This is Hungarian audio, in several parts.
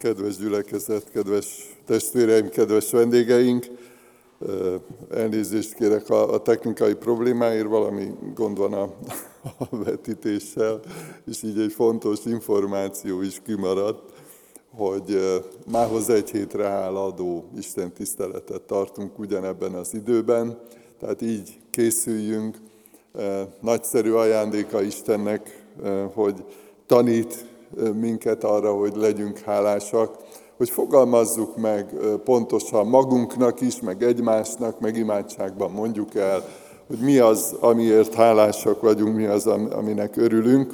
Kedves gyülekezet, kedves testvéreim, kedves vendégeink! Elnézést kérek a technikai problémáért, valami gond van a vetítéssel, és így egy fontos információ is kimaradt, hogy mához egy hétre háladó Isten tiszteletet tartunk ugyanebben az időben, tehát így készüljünk. Nagyszerű ajándéka Istennek, hogy tanít minket arra, hogy legyünk hálásak, hogy fogalmazzuk meg pontosan magunknak is, meg egymásnak, meg imádságban mondjuk el, hogy mi az, amiért hálásak vagyunk, mi az, aminek örülünk.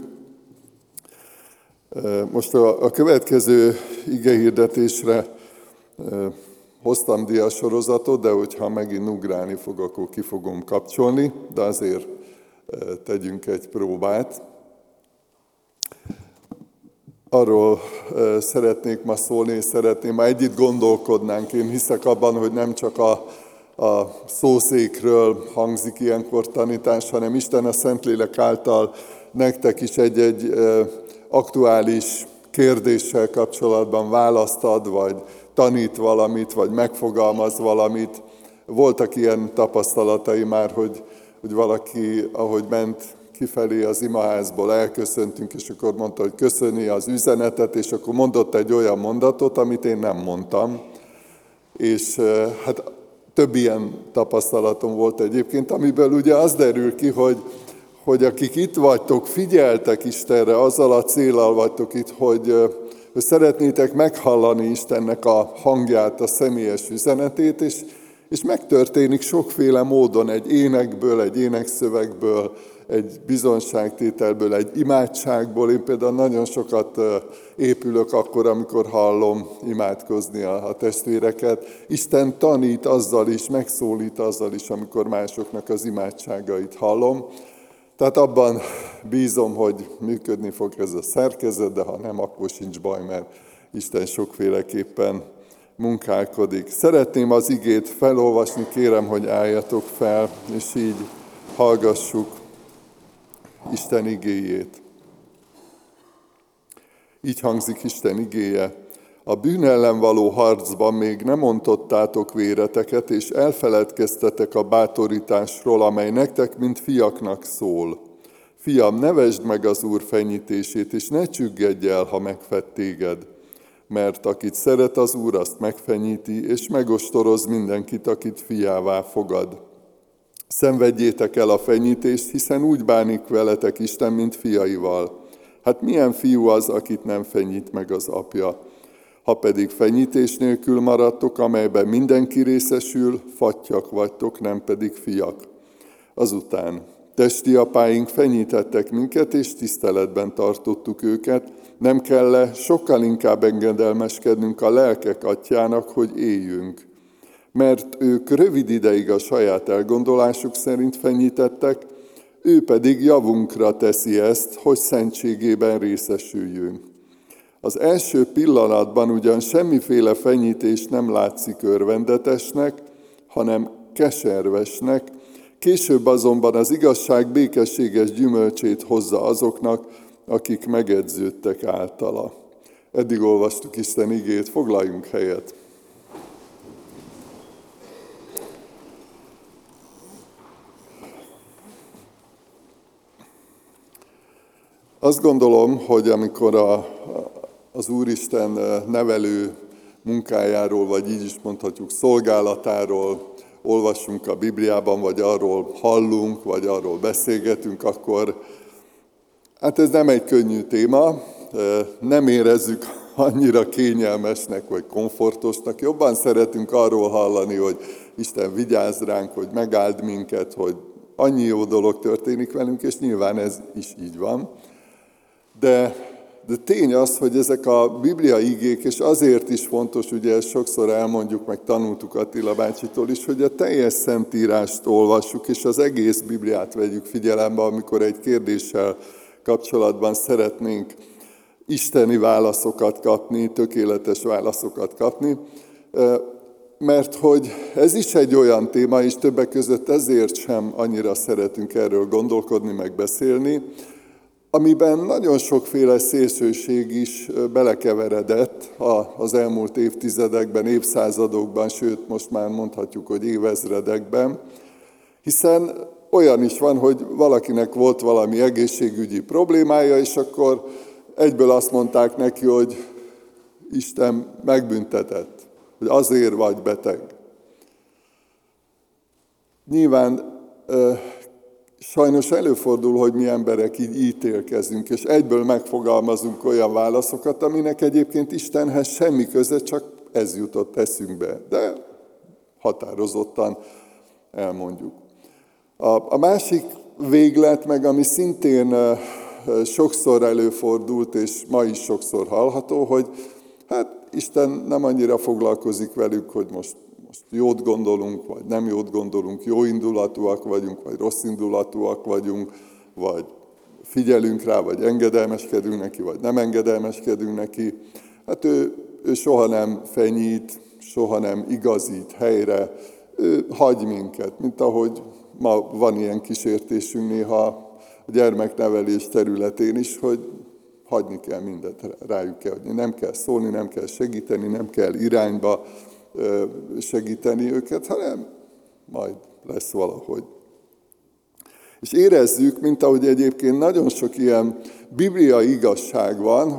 Most a következő igehirdetésre hoztam diasorozatot, de hogyha megint ugrálni fog, akkor ki fogom kapcsolni, de azért tegyünk egy próbát. Arról szeretnék ma szólni, és szeretném, ma együtt gondolkodnánk. Én hiszek abban, hogy nem csak a szószékről hangzik ilyenkor tanítás, hanem Isten a Szentlélek által nektek is egy-egy aktuális kérdéssel kapcsolatban választ ad, vagy tanít valamit, vagy megfogalmaz valamit. Voltak ilyen tapasztalatai már, hogy valaki, ahogy ment kifelé az imaházból, elköszöntünk, és akkor mondta, hogy köszöni az üzenetet, és akkor mondott egy olyan mondatot, amit én nem mondtam. És hát több ilyen tapasztalatom volt egyébként, amiből ugye az derül ki, hogy akik itt vagytok, figyeltek Istenre, azzal a céllal vagytok itt, hogy szeretnétek meghallani Istennek a hangját, a személyes üzenetét, és megtörténik sokféle módon, egy énekből, egy énekszövegből, egy bizonságtételből, egy imádságból. Én például nagyon sokat épülök akkor, amikor hallom imádkozni a testvéreket. Isten tanít azzal is, megszólít azzal is, amikor másoknak az imádságait hallom. Tehát abban bízom, hogy működni fog ez a szerkezet, de ha nem, akkor sincs baj, mert Isten sokféleképpen munkálkodik. Szeretném az igét felolvasni, kérem, hogy álljatok fel, és így hallgassuk Isten igéjét. Így hangzik Isten igéje. A bűn ellen való harcban még nem ontottátok véreteket, és elfeledkeztetek a bátorításról, amely nektek, mint fiaknak szól. Fiam, ne vesd meg az Úr fenyítését, és ne csüggedj el, ha megfed téged. Mert akit szeret az Úr, azt megfenyíti, és megostoroz mindenkit, akit fiává fogad. Szenvedjétek el a fenyítést, hiszen úgy bánik veletek Isten, mint fiaival. Hát milyen fiú az, akit nem fenyít meg az apja? Ha pedig fenyítés nélkül maradtok, amelyben mindenki részesül, fattyak vagytok, nem pedig fiak. Azután testi apáink fenyítettek minket, és tiszteletben tartottuk őket. Nem kell-e sokkal inkább engedelmeskednünk a lelkek atyának, hogy éljünk? Mert ők rövid ideig a saját elgondolásuk szerint fenyítettek, ő pedig javunkra teszi ezt, hogy szentségében részesüljünk. Az első pillanatban ugyan semmiféle fenyítés nem látszik örvendetesnek, hanem keservesnek, később azonban az igazság békességes gyümölcsét hozza azoknak, akik megedződtek általa. Eddig olvastuk Isten igét, foglaljunk helyet. Azt gondolom, hogy amikor az Úristen nevelő munkájáról, vagy így is mondhatjuk szolgálatáról olvasunk a Bibliában, vagy arról hallunk, vagy arról beszélgetünk, akkor hát ez nem egy könnyű téma, nem érezzük annyira kényelmesnek, vagy komfortosnak. Jobban szeretünk arról hallani, hogy Isten vigyáz ránk, hogy megáld minket, hogy annyi jó dolog történik velünk, és nyilván ez is így van. De tény az, hogy ezek a bibliai igék, és azért is fontos, ugye sokszor elmondjuk, meg tanultuk Attila bácsitól is, hogy a teljes Szentírást olvassuk, és az egész Bibliát vegyük figyelembe, amikor egy kérdéssel kapcsolatban szeretnénk isteni válaszokat kapni, tökéletes válaszokat kapni, mert hogy ez is egy olyan téma, és többek között ezért sem annyira szeretünk erről gondolkodni, megbeszélni, amiben nagyon sokféle szélsőség is belekeveredett az elmúlt évtizedekben, évszázadokban, sőt most már mondhatjuk, hogy évezredekben, hiszen olyan is van, hogy valakinek volt valami egészségügyi problémája, és akkor egyből azt mondták neki, hogy Isten megbüntetett, hogy azért vagy beteg. Nyilván sajnos előfordul, hogy mi emberek így ítélkezünk, és egyből megfogalmazunk olyan válaszokat, aminek egyébként Istenhez semmi köze, csak ez jutott eszünkbe, de határozottan elmondjuk. A másik véglet meg, ami szintén sokszor előfordult, és ma is sokszor hallható, hogy hát Isten nem annyira foglalkozik velük, hogy most jót gondolunk, vagy nem jót gondolunk, jó indulatúak vagyunk, vagy rossz indulatúak vagyunk, vagy figyelünk rá, vagy engedelmeskedünk neki, vagy nem engedelmeskedünk neki. Hát ő soha nem fenyít, soha nem igazít helyre, ő hagy minket, mint ahogy ma van ilyen kísértésünk néha a gyermeknevelés területén is, hogy hagyni kell mindent, rájuk kell adni. Nem kell szólni, nem kell segíteni, nem kell irányba segíteni őket, hanem majd lesz valahogy. És érezzük, mint ahogy egyébként nagyon sok ilyen bibliai igazság van,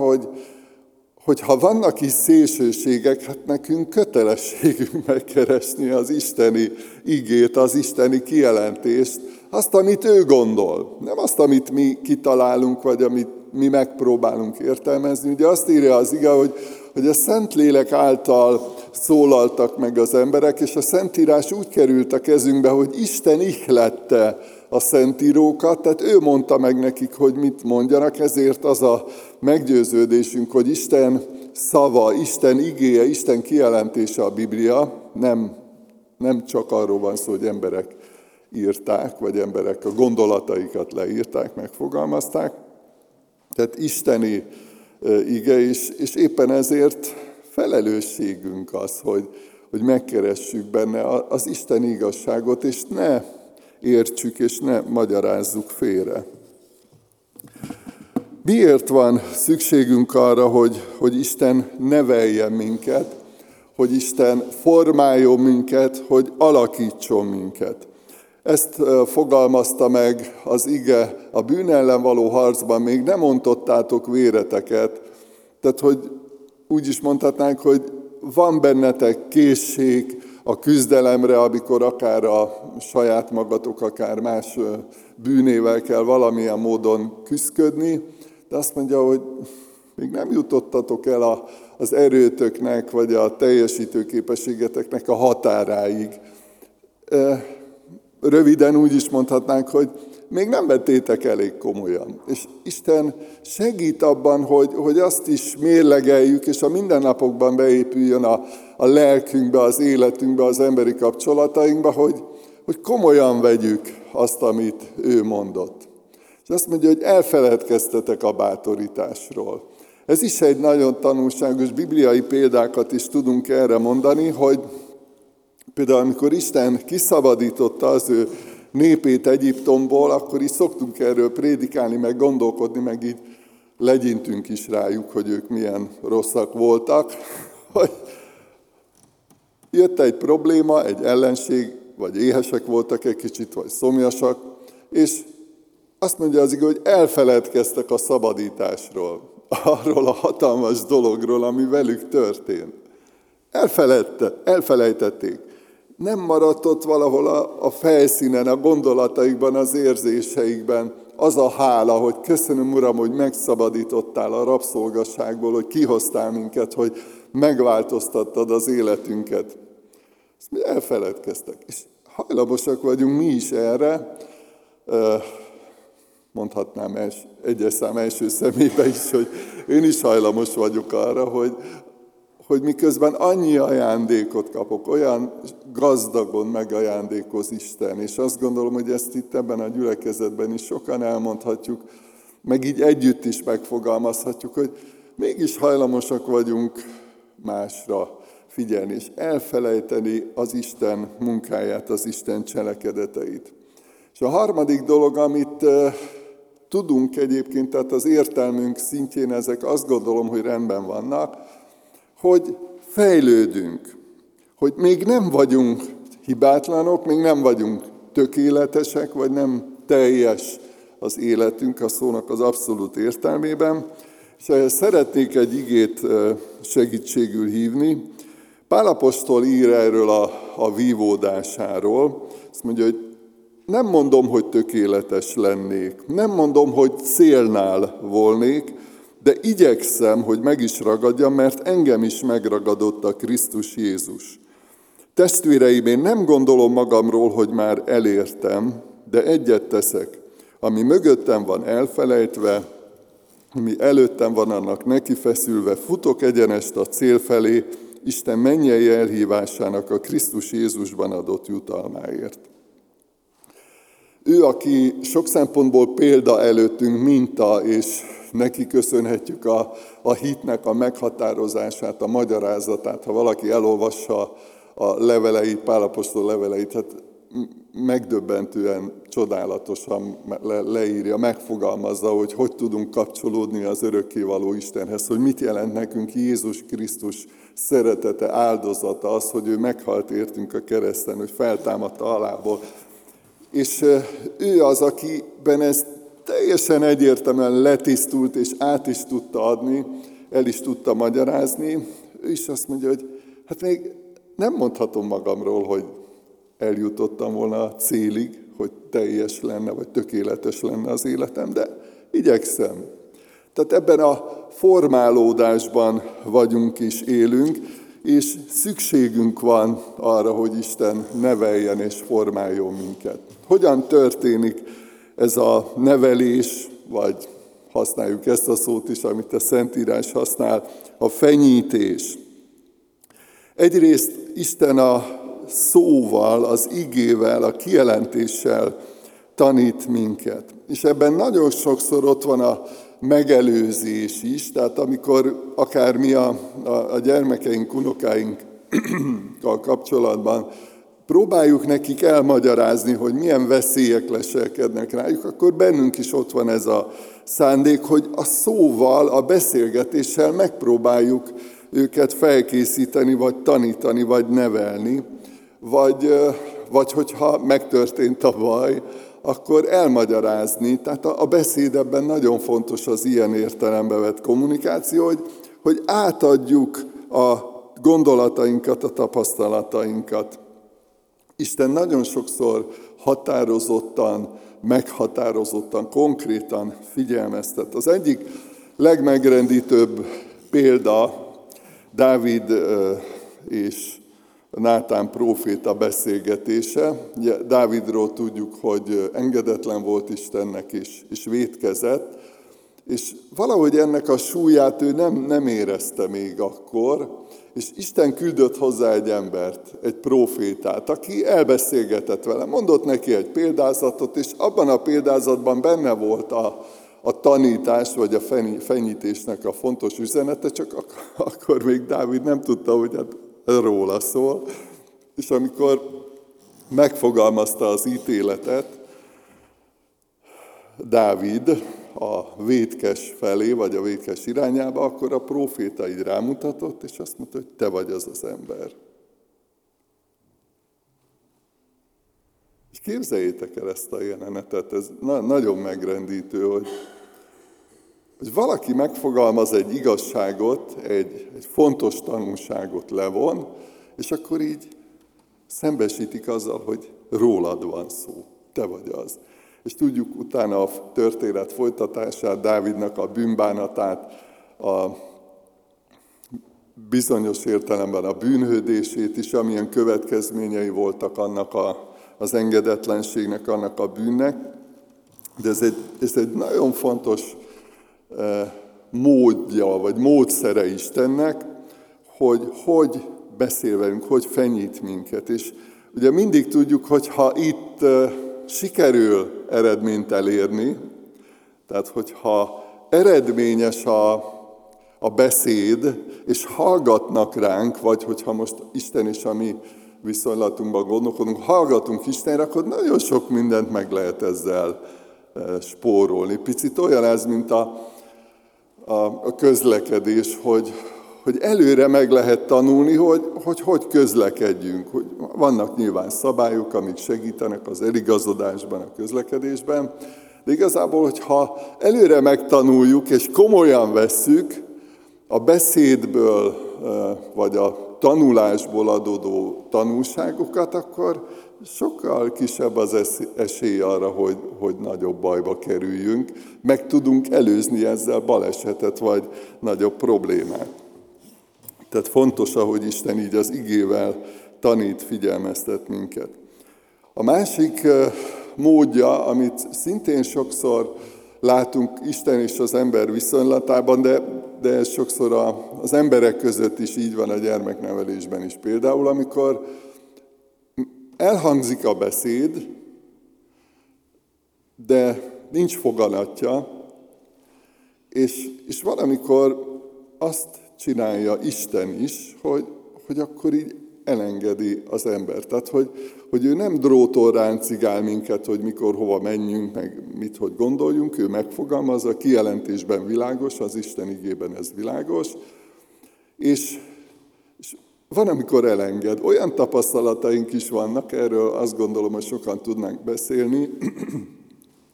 hogy ha vannak is szélsőségek, hát nekünk kötelességünk megkeresni az isteni igét, az isteni kijelentést, azt, amit ő gondol, nem azt, amit mi kitalálunk, vagy amit mi megpróbálunk értelmezni. Ugye azt írja az ige, hogy a Szentlélek által szólaltak meg az emberek, és a Szentírás úgy került a kezünkbe, hogy Isten ihlette a szentírókat, tehát ő mondta meg nekik, hogy mit mondjanak, ezért az a meggyőződésünk, hogy Isten szava, Isten igéje, Isten kijelentése a Biblia, nem csak arról van szó, hogy emberek írták, vagy emberek a gondolataikat leírták, megfogalmazták, tehát isteni ige is, és éppen ezért felelősségünk az, hogy megkeressük benne az isteni igazságot, és ne értsük, és ne magyarázzuk félre. Miért van szükségünk arra, hogy Isten nevelje minket, hogy Isten formáljon minket, hogy alakítson minket? Ezt fogalmazta meg az ige a bűn ellen való harcban, még nem ontottátok véreteket. Tehát, hogy úgy is mondhatnánk, hogy van bennetek készség a küzdelemre, amikor akár a saját magatok, akár más bűnével kell valamilyen módon küzdködni, de azt mondja, hogy még nem jutottatok el az erőtöknek, vagy a teljesítőképességeteknek a határáig. Röviden úgy is mondhatnánk, hogy még nem vettétek elég komolyan. És Isten segít abban, hogy azt is mérlegeljük, és a mindennapokban beépüljön a lelkünkbe, az életünkbe, az emberi kapcsolatainkba, hogy komolyan vegyük azt, amit ő mondott. És azt mondja, hogy elfeledkeztetek a bátorításról. Ez is egy nagyon tanulságos, bibliai példákat is tudunk erre mondani, hogy például amikor Isten kiszabadította az ő népét Egyiptomból, akkor is szoktunk erről prédikálni, meg gondolkodni, meg így legyintünk is rájuk, hogy ők milyen rosszak voltak. Hogy jött egy probléma, egy ellenség, vagy éhesek voltak egy kicsit, vagy szomjasak, és azt mondja az ige, hogy elfeledkeztek a szabadításról, arról a hatalmas dologról, ami velük történt. Elfelejtették. Nem maradt ott valahol a felszínen, a gondolataikban, az érzéseikben az a hála, hogy köszönöm Uram, hogy megszabadítottál a rabszolgasságból, hogy kihoztál minket, hogy megváltoztattad az életünket. Ezt mi elfeledkeztek. És hajlamosak vagyunk mi is erre, mondhatnám egyes szám első személyben is, hogy én is hajlamos vagyok arra, hogy miközben annyi ajándékot kapok, olyan gazdagon megajándékoz Isten, és azt gondolom, hogy ezt itt ebben a gyülekezetben is sokan elmondhatjuk, meg így együtt is megfogalmazhatjuk, hogy mégis hajlamosak vagyunk másra figyelni, és elfelejteni az Isten munkáját, az Isten cselekedeteit. És a harmadik dolog, amit tudunk egyébként, tehát az értelmünk szintjén ezek azt gondolom, hogy rendben vannak, hogy fejlődünk, hogy még nem vagyunk hibátlanok, még nem vagyunk tökéletesek, vagy nem teljes az életünk a szónak az abszolút értelmében. És ehhez szeretnék egy igét segítségül hívni. Pál apostol ír erről a vívódásáról. Azt mondja, hogy nem mondom, hogy tökéletes lennék, nem mondom, hogy célnál volnék, de igyekszem, hogy meg is ragadjam, mert engem is megragadott a Krisztus Jézus. Testvéreim, én nem gondolom magamról, hogy már elértem, de egyet teszek. Ami mögöttem van elfelejtve, ami előttem van, annak nekifeszülve, futok egyenest a cél felé, Isten mennyei elhívásának a Krisztus Jézusban adott jutalmáért. Ő, aki sok szempontból példa előttünk, minta, és neki köszönhetjük a hitnek a meghatározását, a magyarázatát. Ha valaki elolvassa a leveleit, Pál apostol leveleit, hát megdöbbentően, csodálatosan leírja, megfogalmazza, hogy hogy tudunk kapcsolódni az örökkévaló Istenhez, hogy mit jelent nekünk Jézus Krisztus szeretete, áldozata, az, hogy ő meghalt értünk a kereszten, hogy feltámadta a halálból. És ő az, akiben ez teljesen egyértelműen letisztult, és át is tudta adni, el is tudta magyarázni. Ő is azt mondja, hogy hát még nem mondhatom magamról, hogy eljutottam volna a célig, hogy teljes lenne, vagy tökéletes lenne az életem, de igyekszem. Tehát ebben a formálódásban vagyunk és élünk, és szükségünk van arra, hogy Isten neveljen és formáljon minket. Hogyan történik ez a nevelés, vagy használjuk ezt a szót is, amit a Szentírás használ, a fenyítés. Egyrészt Isten a szóval, az igével, a kijelentéssel tanít minket. És ebben nagyon sokszor ott van a megelőzés is, tehát amikor akár mi a gyermekeink, unokáinkkal kapcsolatban próbáljuk nekik elmagyarázni, hogy milyen veszélyek leselkednek rájuk, akkor bennünk is ott van ez a szándék, hogy a szóval, a beszélgetéssel megpróbáljuk őket felkészíteni, vagy tanítani, vagy nevelni, vagy hogyha megtörtént a baj, akkor elmagyarázni. Tehát a beszéd ebben nagyon fontos, az ilyen értelembe vett kommunikáció, hogy átadjuk a gondolatainkat, a tapasztalatainkat. Isten nagyon sokszor határozottan, meghatározottan, konkrétan figyelmeztet. Az egyik legmegrendítőbb példa Dávid és Nátán próféta beszélgetése. Ugye, Dávidról tudjuk, hogy engedetlen volt Istennek és vétkezett, és valahogy ennek a súlyát ő nem érezte még akkor, és Isten küldött hozzá egy embert, egy prófétát, aki elbeszélgetett vele, mondott neki egy példázatot, és abban a példázatban benne volt a tanítás, vagy a fenyítésnek a fontos üzenete, csak akkor még Dávid nem tudta, hogy hát róla szól. És amikor megfogalmazta az ítéletet Dávid a vétkes felé, vagy a vétkes irányába, akkor a próféta így rámutatott, és azt mondta, hogy te vagy az az ember. És képzeljétek el ezt a jelenetet, ez nagyon megrendítő, hogy valaki megfogalmaz egy igazságot, egy fontos tanulságot levon, és akkor így szembesítik azzal, hogy rólad van szó, te vagy az. És tudjuk utána a történet folytatását, Dávidnak a bűnbánatát, a bizonyos értelemben a bűnhődését is, amilyen következményei voltak annak az engedetlenségnek, annak a bűnnek. De ez egy nagyon fontos módja, vagy módszere Istennek, hogy beszél velünk, hogy fenyít minket. És ugye mindig tudjuk, hogy ha itt sikerül eredményt elérni, tehát hogyha eredményes a beszéd, és hallgatnak ránk, vagy hogyha most Isten és a mi viszonylatunkban gondolkodunk, hallgatunk Istenre, akkor nagyon sok mindent meg lehet ezzel spórolni. Picit olyan ez, mint a közlekedés, hogy előre meg lehet tanulni, hogy közlekedjünk. Hogy vannak nyilván szabályok, amik segítenek az eligazodásban, a közlekedésben, de igazából, hogyha előre megtanuljuk és komolyan vesszük, a beszédből vagy a tanulásból adódó tanulságokat, akkor sokkal kisebb az esély arra, hogy nagyobb bajba kerüljünk. Meg tudunk előzni ezzel balesetet vagy nagyobb problémát. Tehát fontos, ahogy Isten így az igével tanít, figyelmeztet minket. A másik módja, amit szintén sokszor látunk Isten és az ember viszonylatában, de sokszor az emberek között is így van a gyermeknevelésben is. Például, amikor elhangzik a beszéd, de nincs foganatja, és valamikor azt csinálja Isten is, hogy akkor így elengedi az ember. Tehát, hogy ő nem dróton ráncigál minket, hogy mikor, hova menjünk, meg mit, hogy gondoljunk, ő megfogalmazza, kijelentésben világos, az Isten igében ez világos, és van, amikor elenged. Olyan tapasztalataink is vannak, erről azt gondolom, hogy sokan tudnánk beszélni,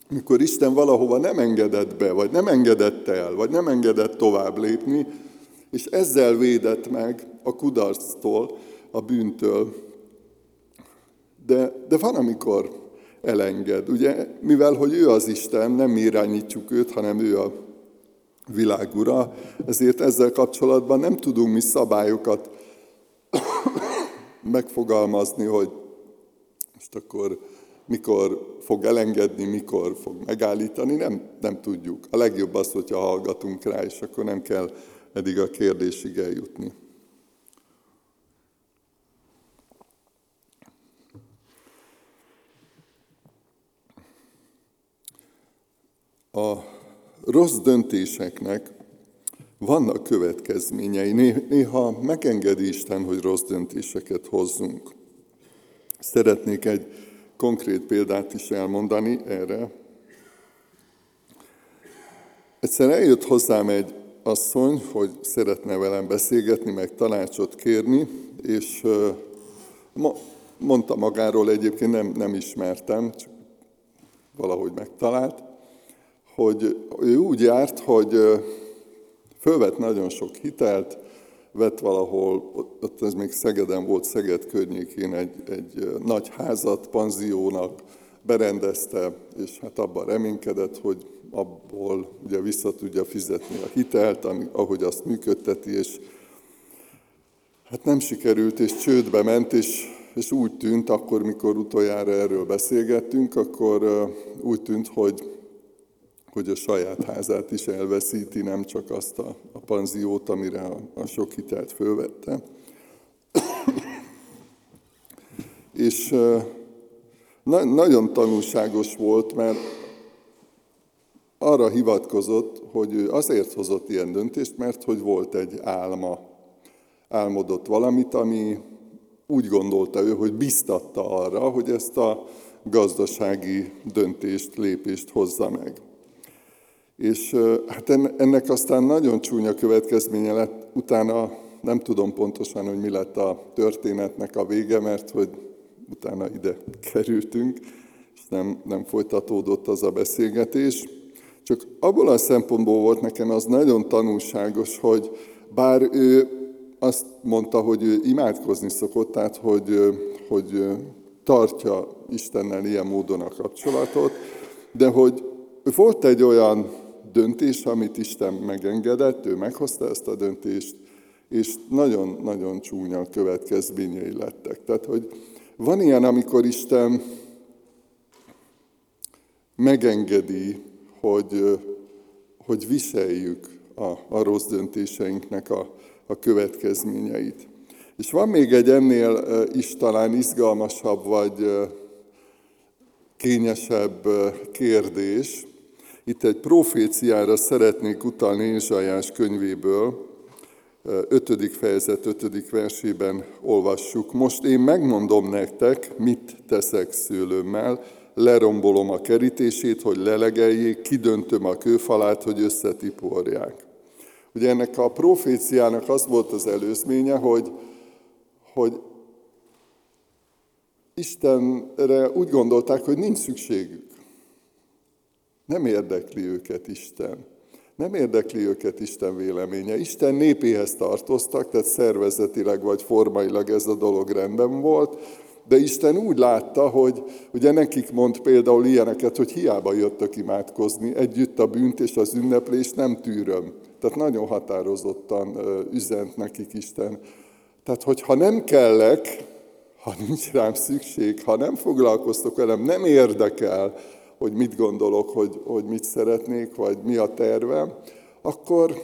mikor Isten valahova nem engedett be, vagy nem engedett el, vagy nem engedett tovább lépni, és ezzel védett meg a kudarctól, a bűntől. De van, amikor elenged. Ugye, mivel, hogy ő az Isten, nem irányítjuk őt, hanem ő a világ ura, ezért ezzel kapcsolatban nem tudunk mi szabályokat megfogalmazni, hogy most akkor mikor fog elengedni, mikor fog megállítani, nem tudjuk. A legjobb az, hogyha hallgatunk rá, és akkor nem kell eddig a kérdésig eljutni. A rossz döntéseknek vannak következményei. Néha megengedi Isten, hogy rossz döntéseket hozzunk. Szeretnék egy konkrét példát is elmondani erre. Egyszer eljött hozzám egy asszony, hogy szeretne velem beszélgetni, meg tanácsot kérni, és mondta magáról, egyébként nem ismertem, csak valahogy megtalált, hogy ő úgy járt, hogy fölvett nagyon sok hitelt, vett valahol, ott ez még Szegeden volt, Szeged környékén egy nagy házat panziónak berendezte, és hát abban reménykedett, hogy abból ugye vissza tudja fizetni a hitelt, ahogy azt működteti, és hát nem sikerült, és csődbe ment, és úgy tűnt, akkor, mikor utoljára erről beszélgettünk, akkor úgy tűnt, hogy a saját házát is elveszíti, nem csak azt a panziót, amire a sok hitelt fölvette. És nagyon tanulságos volt, mert arra hivatkozott, hogy ő azért hozott ilyen döntést, mert hogy volt egy álma. Álmodott valamit, ami úgy gondolta ő, hogy biztatta arra, hogy ezt a gazdasági döntést, lépést hozza meg. És hát ennek aztán nagyon csúnya következménye lett, utána nem tudom pontosan, hogy mi lett a történetnek a vége, mert hogy utána ide kerültünk, és nem folytatódott az a beszélgetés. Csak abból a szempontból volt nekem az nagyon tanulságos, hogy bár ő azt mondta, hogy ő imádkozni szokott, tehát hogy tartja Istennel ilyen módon a kapcsolatot, de hogy volt egy olyan döntés, amit Isten megengedett, ő meghozta ezt a döntést, és nagyon-nagyon csúnya következményei lettek. Tehát, hogy van ilyen, amikor Isten megengedi, hogy viseljük a rossz döntéseinknek a következményeit. És van még egy ennél is talán izgalmasabb, vagy kényesebb kérdés. Itt egy proféciára szeretnék utalni Ézsaiás könyvéből, 5. fejezet 5. versében olvassuk. Most én megmondom nektek, mit teszek szőlőmmel, lerombolom a kerítését, hogy lelegeljék, kidöntöm a kőfalát, hogy összetiporják. Ugye ennek a proféciának az volt az előzménye, hogy Istenre úgy gondolták, hogy nincs szükségük. Nem érdekli őket Isten. Nem érdekli őket Isten véleménye. Isten népéhez tartoztak, tehát szervezetileg vagy formailag ez a dolog rendben volt, de Isten úgy látta, hogy ugye nekik mond például ilyeneket, hogy hiába jöttök imádkozni, együtt a bűnt és az ünneplést nem tűröm. Tehát nagyon határozottan üzent nekik Isten. Tehát, hogy ha nem kellek, ha nincs rám szükség, ha nem foglalkoztok velem, nem érdekel, hogy mit gondolok, hogy mit szeretnék, vagy mi a tervem, akkor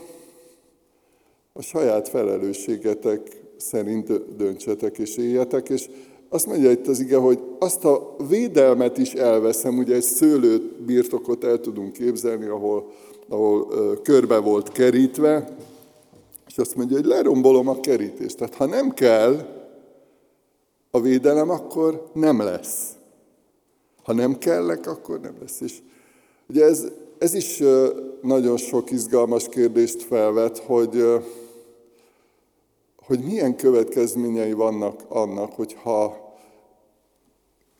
a saját felelősségetek szerint döntsetek és éljetek. És azt mondja itt az ige, hogy azt a védelmet is elveszem, ugye egy szőlőt, birtokot el tudunk képzelni, ahol körbe volt kerítve, és azt mondja, hogy lerombolom a kerítést. Tehát ha nem kell a védelem, akkor nem lesz. Ha nem kellek, akkor nem lesz. És ugye ez is nagyon sok izgalmas kérdést felvet, hogy milyen következményei vannak annak, hogyha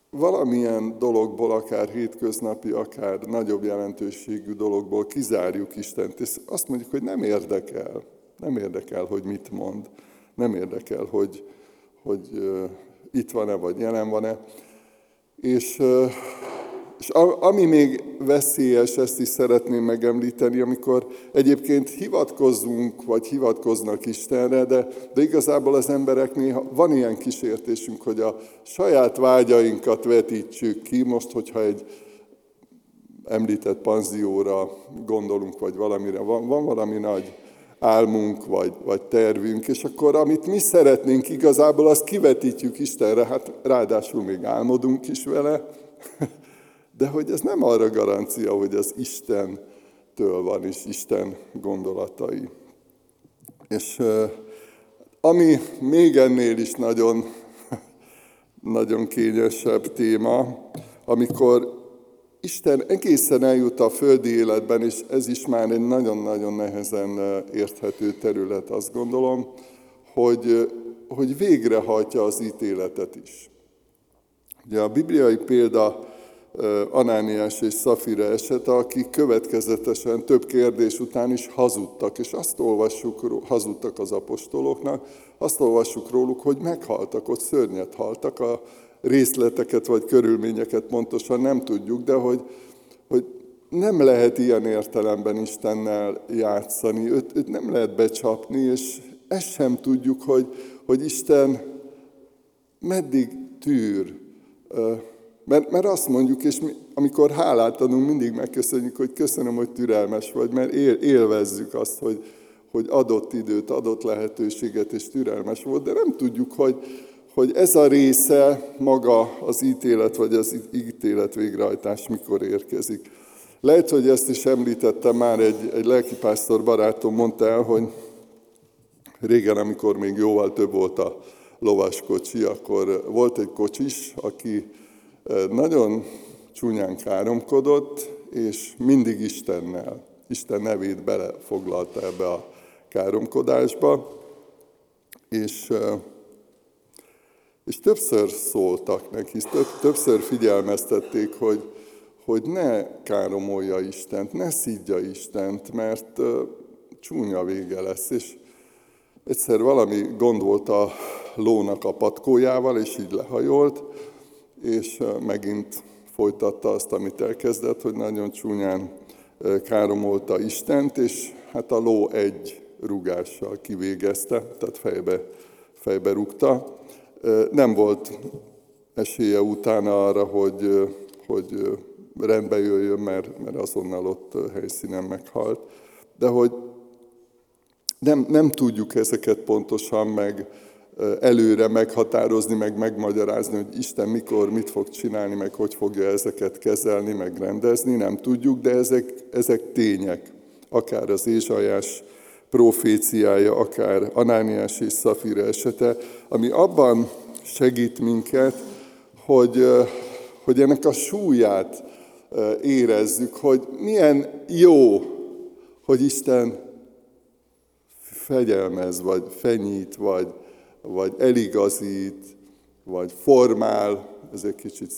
valamilyen dologból, akár hétköznapi, akár nagyobb jelentőségű dologból kizárjuk Istent, és azt mondjuk, hogy nem érdekel. Nem érdekel, hogy mit mond. Nem érdekel, hogy itt van-e, vagy jelen van-e. És ami még veszélyes, ezt is szeretném megemlíteni, amikor egyébként hivatkozzunk, vagy hivatkoznak Istenre, de igazából az emberek néha van ilyen kísértésünk, hogy a saját vágyainkat vetítsük ki. Most, hogyha egy említett panzióra gondolunk, vagy valamire, van valami nagy álmunk, vagy tervünk, és akkor amit mi szeretnénk igazából, azt kivetítjük Istenre, hát ráadásul még álmodunk is vele, de hogy ez nem arra garancia, hogy az Istentől van, és Isten gondolatai. És ami még ennél is nagyon, nagyon kényesebb téma, amikor Isten egészen eljut a földi életben, és ez is már egy nagyon-nagyon nehezen érthető terület, azt gondolom, hogy végrehajtja az ítéletet is. Ugye a bibliai példa Anániás és Szafira esete, akik következetesen több kérdés után is hazudtak, és azt olvassuk, hazudtak az apostoloknak, azt olvassuk róluk, hogy meghaltak, ott szörnyet haltak, a részleteket vagy körülményeket pontosan nem tudjuk, de hogy nem lehet ilyen értelemben Istennel játszani, őt nem lehet becsapni, és ezt sem tudjuk, hogy Isten meddig tűr. Mert azt mondjuk, és mi, amikor hálát adunk, mindig megköszönjük, hogy köszönöm, hogy türelmes vagy, mert élvezzük azt, hogy adott időt, adott lehetőséget, és türelmes volt, de nem tudjuk, hogy ez a része maga az ítélet, vagy az ítélet végrehajtás mikor érkezik. Lehet, hogy ezt is említettem már, egy lelkipásztor barátom mondta el, hogy régen, amikor még jóval több volt a lovaskocsi, akkor volt egy kocsis, aki nagyon csúnyán káromkodott, és mindig Istennel, Isten nevét belefoglalta ebbe a káromkodásba, és többször szóltak neki, többször figyelmeztették, hogy ne káromolja Istent, ne szidja Istent, mert csúnya vége lesz. És egyszer valami gond volt a lónak a patkójával, és így lehajolt, és megint folytatta azt, amit elkezdett, hogy nagyon csúnyán káromolta Istent, és hát a ló egy rugással kivégezte, tehát fejbe rúgta. Nem volt esélye utána arra, hogy rendbe jöjjön, mert azonnal ott helyszínen meghalt. De hogy nem tudjuk ezeket pontosan meg előre meghatározni, meg megmagyarázni, hogy Isten mikor, mit fog csinálni, meg hogy fogja ezeket kezelni, meg rendezni, nem tudjuk, de ezek tények. Akár az Ézsaiás proféciája, akár Anániás és Szafira esete, ami abban segít minket, hogy ennek a súlyát érezzük, hogy milyen jó, hogy Isten fegyelmez, vagy fenyít, vagy eligazít, vagy formál, ez egy kicsit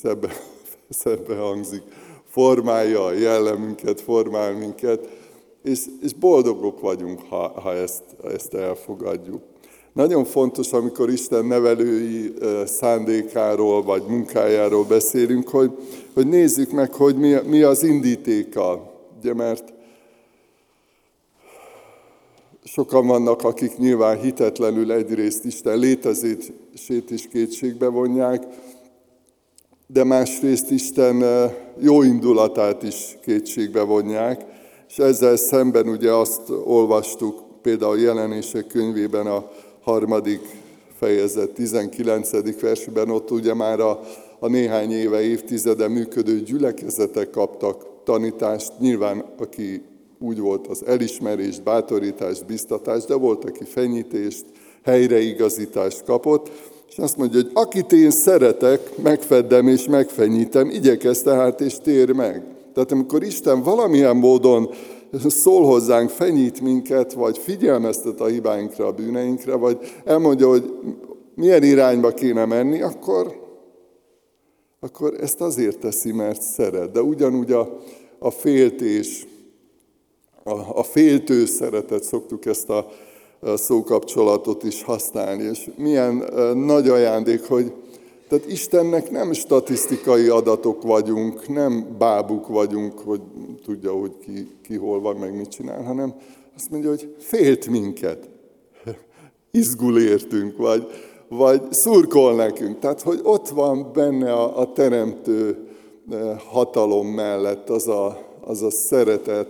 szebben hangzik, formálja a jellemünket, formál minket, és boldogok vagyunk, ha ezt elfogadjuk. Nagyon fontos, amikor Isten nevelői szándékáról, vagy munkájáról beszélünk, hogy nézzük meg, hogy mi az indítéka. Ugye, mert sokan vannak, akik nyilván hitetlenül egyrészt Isten létezését is kétségbe vonják, de másrészt Isten jó indulatát is kétségbe vonják, és ezzel szemben ugye azt olvastuk például Jelenések könyvében a 3. fejezet 19. versében, ott ugye már a néhány évtizede működő gyülekezetek kaptak tanítást, nyilván aki úgy volt az elismerést, bátorítást, biztatást, de volt, aki fenyítést, helyreigazítást kapott, és azt mondja, hogy akit én szeretek, megfeddem és megfenyítem, igyekez tehát és tér meg. Tehát amikor Isten valamilyen módon szól hozzánk, fenyít minket, vagy figyelmeztet a hibáinkra, a bűneinkre, vagy elmondja, hogy milyen irányba kéne menni, akkor ezt azért teszi, mert szeret. De ugyanúgy a féltés, a féltő szeretet, szoktuk ezt a szókapcsolatot is használni, és milyen nagy ajándék, hogy tehát Istennek nem statisztikai adatok vagyunk, nem bábuk vagyunk, hogy tudja, hogy ki hol van, meg mit csinál, hanem azt mondja, hogy félt minket, izgul értünk, vagy szurkol nekünk. Tehát, hogy ott van benne a teremtő hatalom mellett az a szeretet.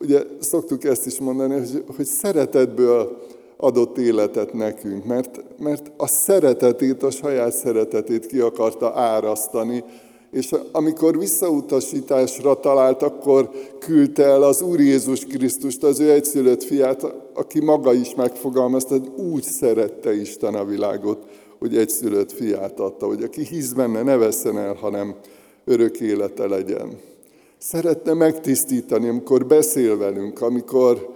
Ugye szoktuk ezt is mondani, hogy szeretetből adott életet nekünk, mert a szeretetét, a saját szeretetét ki akarta árasztani, és amikor visszautasításra talált, akkor küldte el az Úr Jézus Krisztust, az ő egyszülött fiát, aki maga is megfogalmazta, hogy úgy szerette Isten a világot, hogy egyszülött fiát adta, hogy aki hisz benne, ne vesszen el, hanem örök élete legyen. Szeretne megtisztítani, amikor beszél velünk, amikor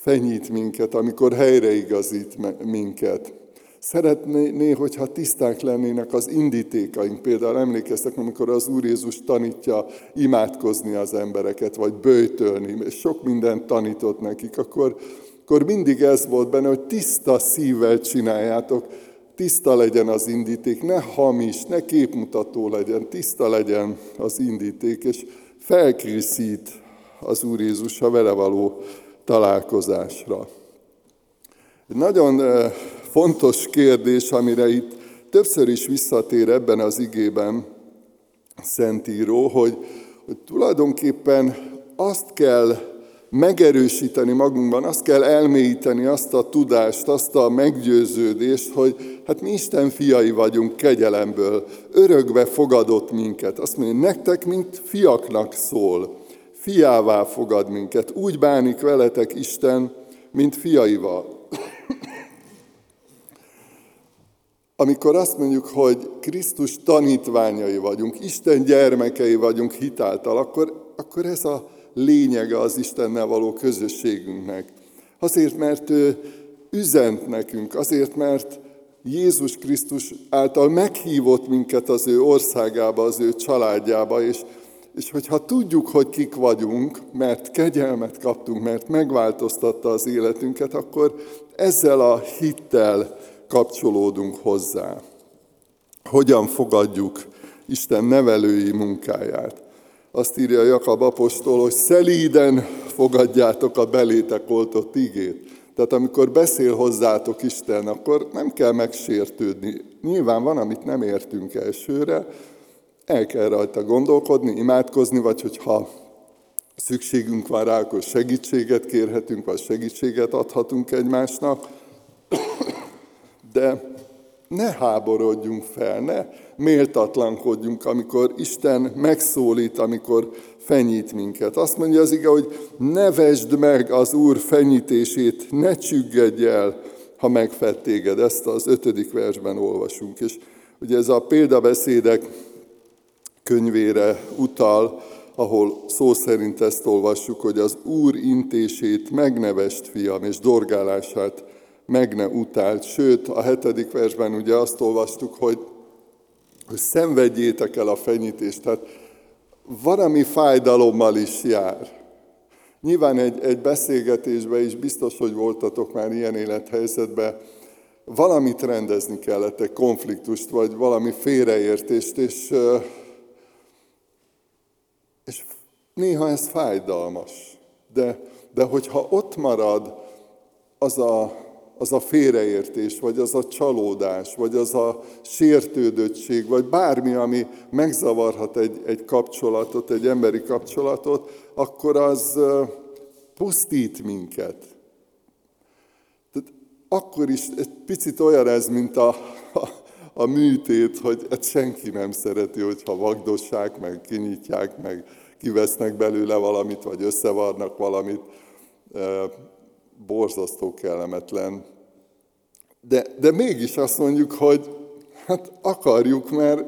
fenyít minket, amikor helyreigazít minket. Szeretné, hogyha tiszták lennének az indítékaink. Például emlékeztek, amikor az Úr Jézus tanítja imádkozni az embereket, vagy böjtölni, és sok mindent tanított nekik, akkor mindig ez volt benne, hogy tiszta szívvel csináljátok, tiszta legyen az indíték, ne hamis, ne képmutató legyen, tiszta legyen az indíték, és felkészít az Úr Jézus a vele való találkozásra. Egy nagyon fontos kérdés, amire itt többször is visszatér ebben az igében Szentíró, hogy tulajdonképpen azt kell megerősíteni magunkban, azt kell elmélyíteni azt a tudást, azt a meggyőződést, hogy hát mi Isten fiai vagyunk kegyelemből, örökbe fogadott minket. Azt mondja, nektek mint fiaknak szól, fiává fogad minket, úgy bánik veletek Isten, mint fiaival. Amikor azt mondjuk, hogy Krisztus tanítványai vagyunk, Isten gyermekei vagyunk hitáltal, akkor ez a lényege az Istennel való közösségünknek. Azért, mert ő üzent nekünk, azért, mert Jézus Krisztus által meghívott minket az ő országába, az ő családjába, és hogyha tudjuk, hogy kik vagyunk, mert kegyelmet kaptunk, mert megváltoztatta az életünket, akkor ezzel a hittel kapcsolódunk hozzá. Hogyan fogadjuk Isten nevelői munkáját? Azt írja Jakab apostol, hogy szelíden fogadjátok a belétek oltott igét. Tehát amikor beszél hozzátok Isten, akkor nem kell megsértődni. Nyilván van, amit nem értünk elsőre, el kell rajta gondolkodni, imádkozni, vagy hogyha szükségünk van rá, akkor segítséget kérhetünk, vagy segítséget adhatunk egymásnak. De ne háborodjunk fel, ne méltatlankodjunk, amikor Isten megszólít, amikor fenyít minket. Azt mondja az ige, hogy ne vesd meg az Úr fenyítését, ne csüggedj el, ha megfed téged. Ezt az 5. versben olvasunk. És ugye ez a példabeszédek könyvére utal, ahol szó szerint ezt olvassuk, hogy az Úr intését megnevest, fiam, és dorgálását meg ne utáld. Sőt, a 7. versben ugye azt olvastuk, hogy szenvedjétek el a fenyítést, tehát valami fájdalommal is jár. Nyilván egy beszélgetésben is biztos, hogy voltatok már ilyen élethelyzetben, valamit rendezni kellett, egy konfliktust, vagy valami félreértést, és néha ez fájdalmas. De hogyha ott marad az a félreértés, vagy az a csalódás, vagy az a sértődöttség, vagy bármi, ami megzavarhat egy kapcsolatot, egy emberi kapcsolatot, akkor az pusztít minket. Tehát akkor is egy picit olyan ez, mint a műtét, hogy senki nem szereti, hogyha vagdossák, meg kinyitják, meg kivesznek belőle valamit, vagy összevarnak valamit. Borzasztó kellemetlen. De mégis azt mondjuk, hogy hát akarjuk, mert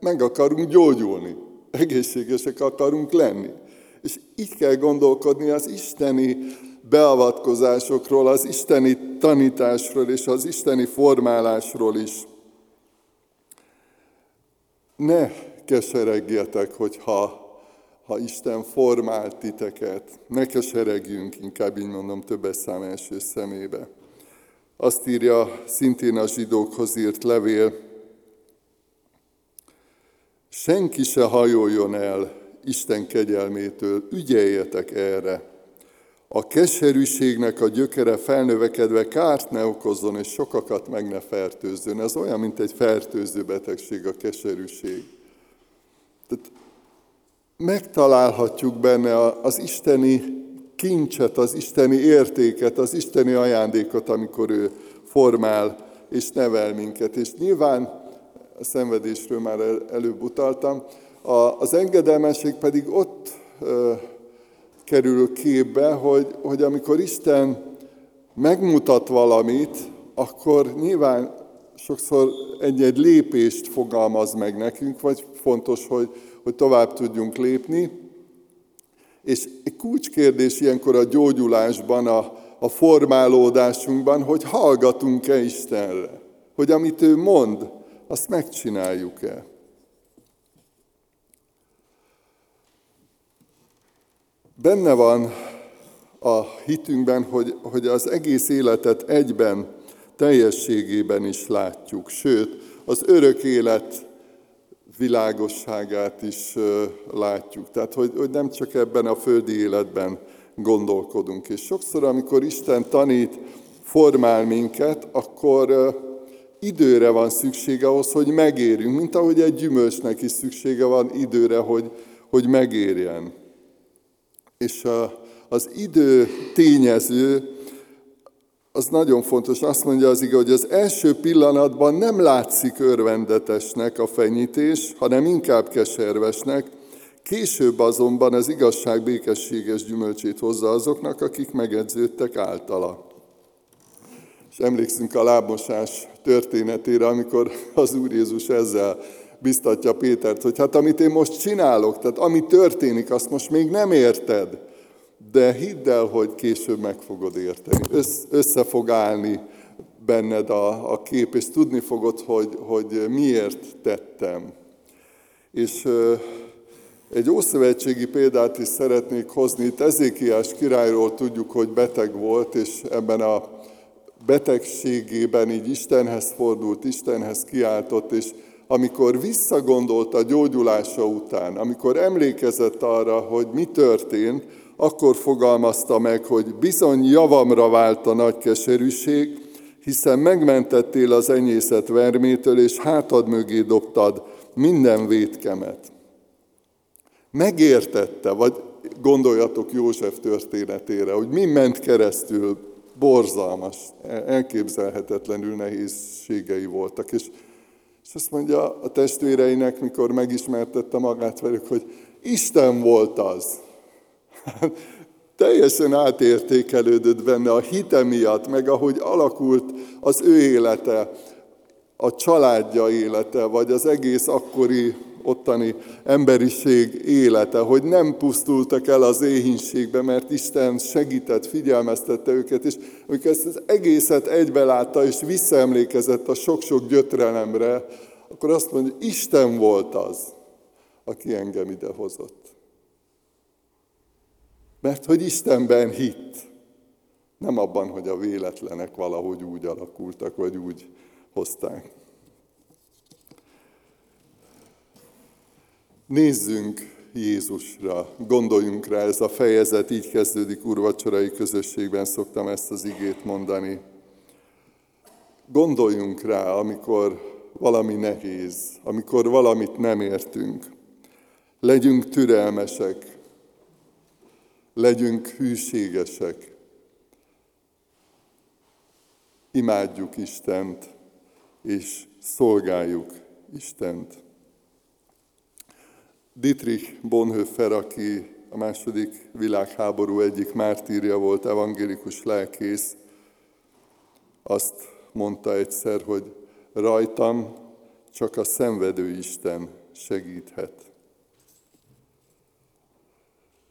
meg akarunk gyógyulni. Egészségesek akarunk lenni. És így kell gondolkodni az isteni beavatkozásokról, az isteni tanításról és az isteni formálásról is. Ne keseregjetek, ha Isten formált titeket, ne keseregjünk, inkább így mondom, többes szám első szemébe. Azt írja szintén a zsidókhoz írt levél, senki se hajoljon el Isten kegyelmétől, ügyeljetek erre. A keserűségnek a gyökere felnövekedve kárt ne okozzon, és sokakat meg ne fertőzzön. Ez olyan, mint egy fertőző betegség a keserűség. Tehát megtalálhatjuk benne az isteni kincset, az isteni értéket, az isteni ajándékot, amikor ő formál és nevel minket. És nyilván, a szenvedésről már előbb utaltam, az engedelmesség pedig ott kerül képbe, hogy amikor Isten megmutat valamit, akkor nyilván sokszor egy lépést fogalmaz meg nekünk, vagy fontos, hogy tovább tudjunk lépni. És egy kulcskérdés ilyenkor a gyógyulásban, a formálódásunkban, hogy hallgatunk-e Istenre, hogy amit ő mond, azt megcsináljuk-e. Benne van a hitünkben, hogy az egész életet egyben, teljességében is látjuk, sőt, az örök élet világosságát is látjuk. Tehát, hogy nem csak ebben a földi életben gondolkodunk. És sokszor, amikor Isten tanít, formál minket, akkor időre van szüksége ahhoz, hogy megérjünk, mint ahogy egy gyümölcsnek is szüksége van időre, hogy megérjen. És az idő tényező, az nagyon fontos. Azt mondja az ige, hogy az első pillanatban nem látszik örvendetesnek a fenyítés, hanem inkább keservesnek. Később azonban az igazság békességes gyümölcsét hozza azoknak, akik megedződtek általa. És emlékszünk a lábmosás történetére, amikor az Úr Jézus ezzel biztatja Pétert, hogy hát amit én most csinálok, tehát ami történik, azt most még nem érted, de hidd el, hogy később meg fogod érteni. Össze fog állni benned a kép, és tudni fogod, hogy miért tettem. És egy ószövetségi példát is szeretnék hozni. Itt Ezékiás királyról tudjuk, hogy beteg volt, és ebben a betegségében így Istenhez fordult, Istenhez kiáltott, és amikor visszagondolt a gyógyulása után, amikor emlékezett arra, hogy mi történt, akkor fogalmazta meg, hogy bizony javamra vált a nagy keserűség, hiszen megmentettél az enyészet vermétől, és hátad mögé dobtad minden vétkemet. Megértette, vagy gondoljatok József történetére, hogy mi ment keresztül, borzalmas, elképzelhetetlenül nehézségei voltak. És azt mondja a testvéreinek, mikor megismertette magát velük, hogy Isten volt az. Teljesen átértékelődött benne a hite miatt, meg ahogy alakult az ő élete, a családja élete, vagy az egész akkori ottani emberiség élete, hogy nem pusztultak el az éhínségbe, mert Isten segített, figyelmeztette őket, és amikor ezt az egészet egybelátta, és visszaemlékezett a sok-sok gyötrelemre, akkor azt mondja, Isten volt az, aki engem idehozott. Mert hogy Istenben hitt, nem abban, hogy a véletlenek valahogy úgy alakultak, vagy úgy hozták. Nézzünk Jézusra, gondoljunk rá, ez a fejezet így kezdődik, úrvacsorai közösségben szoktam ezt az igét mondani. Gondoljunk rá, amikor valami nehéz, amikor valamit nem értünk. Legyünk türelmesek, legyünk hűségesek. Imádjuk Istent, és szolgáljuk Istent. Dietrich Bonhoeffer, aki a második világháború egyik mártírja volt, evangélikus lelkész, azt mondta egyszer, hogy rajtam csak a szenvedő Isten segíthet.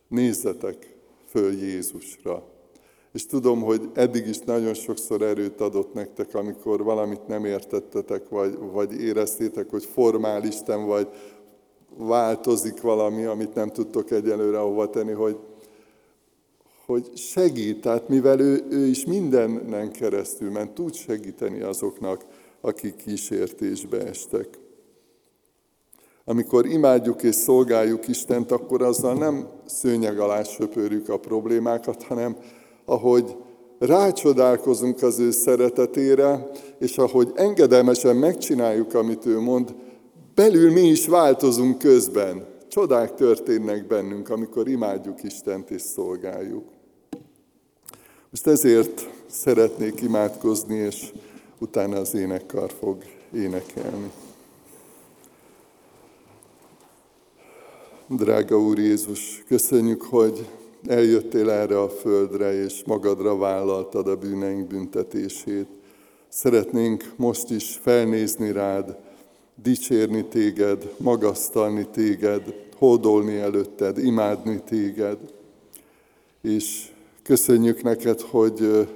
Nézzetek föl Jézusra. És tudom, hogy eddig is nagyon sokszor erőt adott nektek, amikor valamit nem értettetek, vagy éreztétek, hogy formál Isten, vagy változik valami, amit nem tudtok egyelőre hova tenni, hogy segít. Tehát mivel ő is mindenen keresztül ment, tud segíteni azoknak, akik kísértésbe estek. Amikor imádjuk és szolgáljuk Istent, akkor azzal nem szőnyeg alá söpörjük a problémákat, hanem ahogy rácsodálkozunk az ő szeretetére, és ahogy engedelmesen megcsináljuk, amit ő mond, belül mi is változunk közben. Csodák történnek bennünk, amikor imádjuk Istent és szolgáljuk. Most ezért szeretnék imádkozni, és utána az énekkar fog énekelni. Drága Úr Jézus, köszönjük, hogy eljöttél erre a földre, és magadra vállaltad a bűneink büntetését. Szeretnénk most is felnézni rád, dicsérni téged, magasztalni téged, hódolni előtted, imádni téged. És köszönjük neked, hogy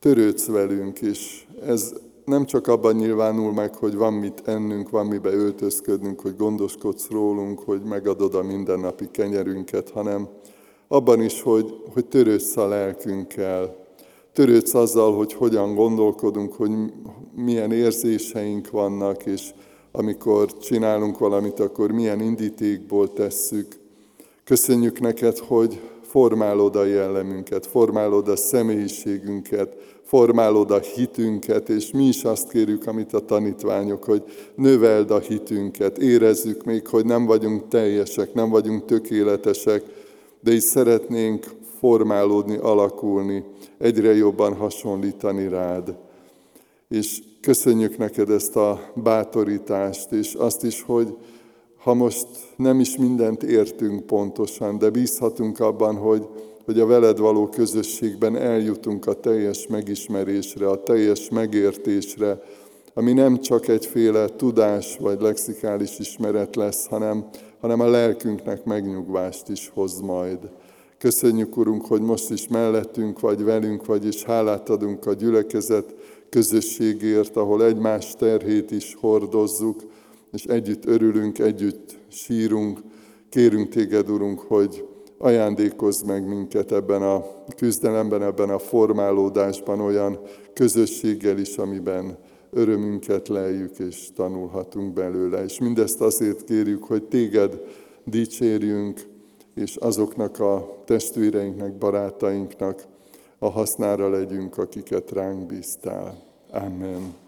törődsz velünk, és ez nem csak abban nyilvánul meg, hogy van mit ennünk, van mibe öltözködnünk, hogy gondoskodsz rólunk, hogy megadod a mindennapi kenyerünket, hanem abban is, hogy törődsz a lelkünkkel, törődsz azzal, hogy hogyan gondolkodunk, hogy milyen érzéseink vannak, és amikor csinálunk valamit, akkor milyen indítékból tesszük. Köszönjük neked, hogy formálod a jellemünket, formálod a személyiségünket, formálod a hitünket, és mi is azt kérjük, amit a tanítványok, hogy növeld a hitünket, érezzük még, hogy nem vagyunk teljesek, nem vagyunk tökéletesek, de így szeretnénk formálódni, alakulni, egyre jobban hasonlítani rád. És köszönjük neked ezt a bátorítást, és azt is, hogy ha most nem is mindent értünk pontosan, de bízhatunk abban, hogy a veled való közösségben eljutunk a teljes megismerésre, a teljes megértésre, ami nem csak egyféle tudás vagy lexikális ismeret lesz, hanem a lelkünknek megnyugvást is hoz majd. Köszönjük, Urunk, hogy most is mellettünk vagy, velünk vagy, és hálát adunk a gyülekezet közösségért, ahol egymás terhét is hordozzuk, és együtt örülünk, együtt sírunk. Kérünk téged, Urunk, hogy ajándékozz meg minket ebben a küzdelemben, ebben a formálódásban olyan közösséggel is, amiben örömünket leljük és tanulhatunk belőle. És mindezt azért kérjük, hogy téged dicsérjünk, és azoknak a testvéreinknek, barátainknak a hasznára legyünk, akiket ránk bíztál. Amen.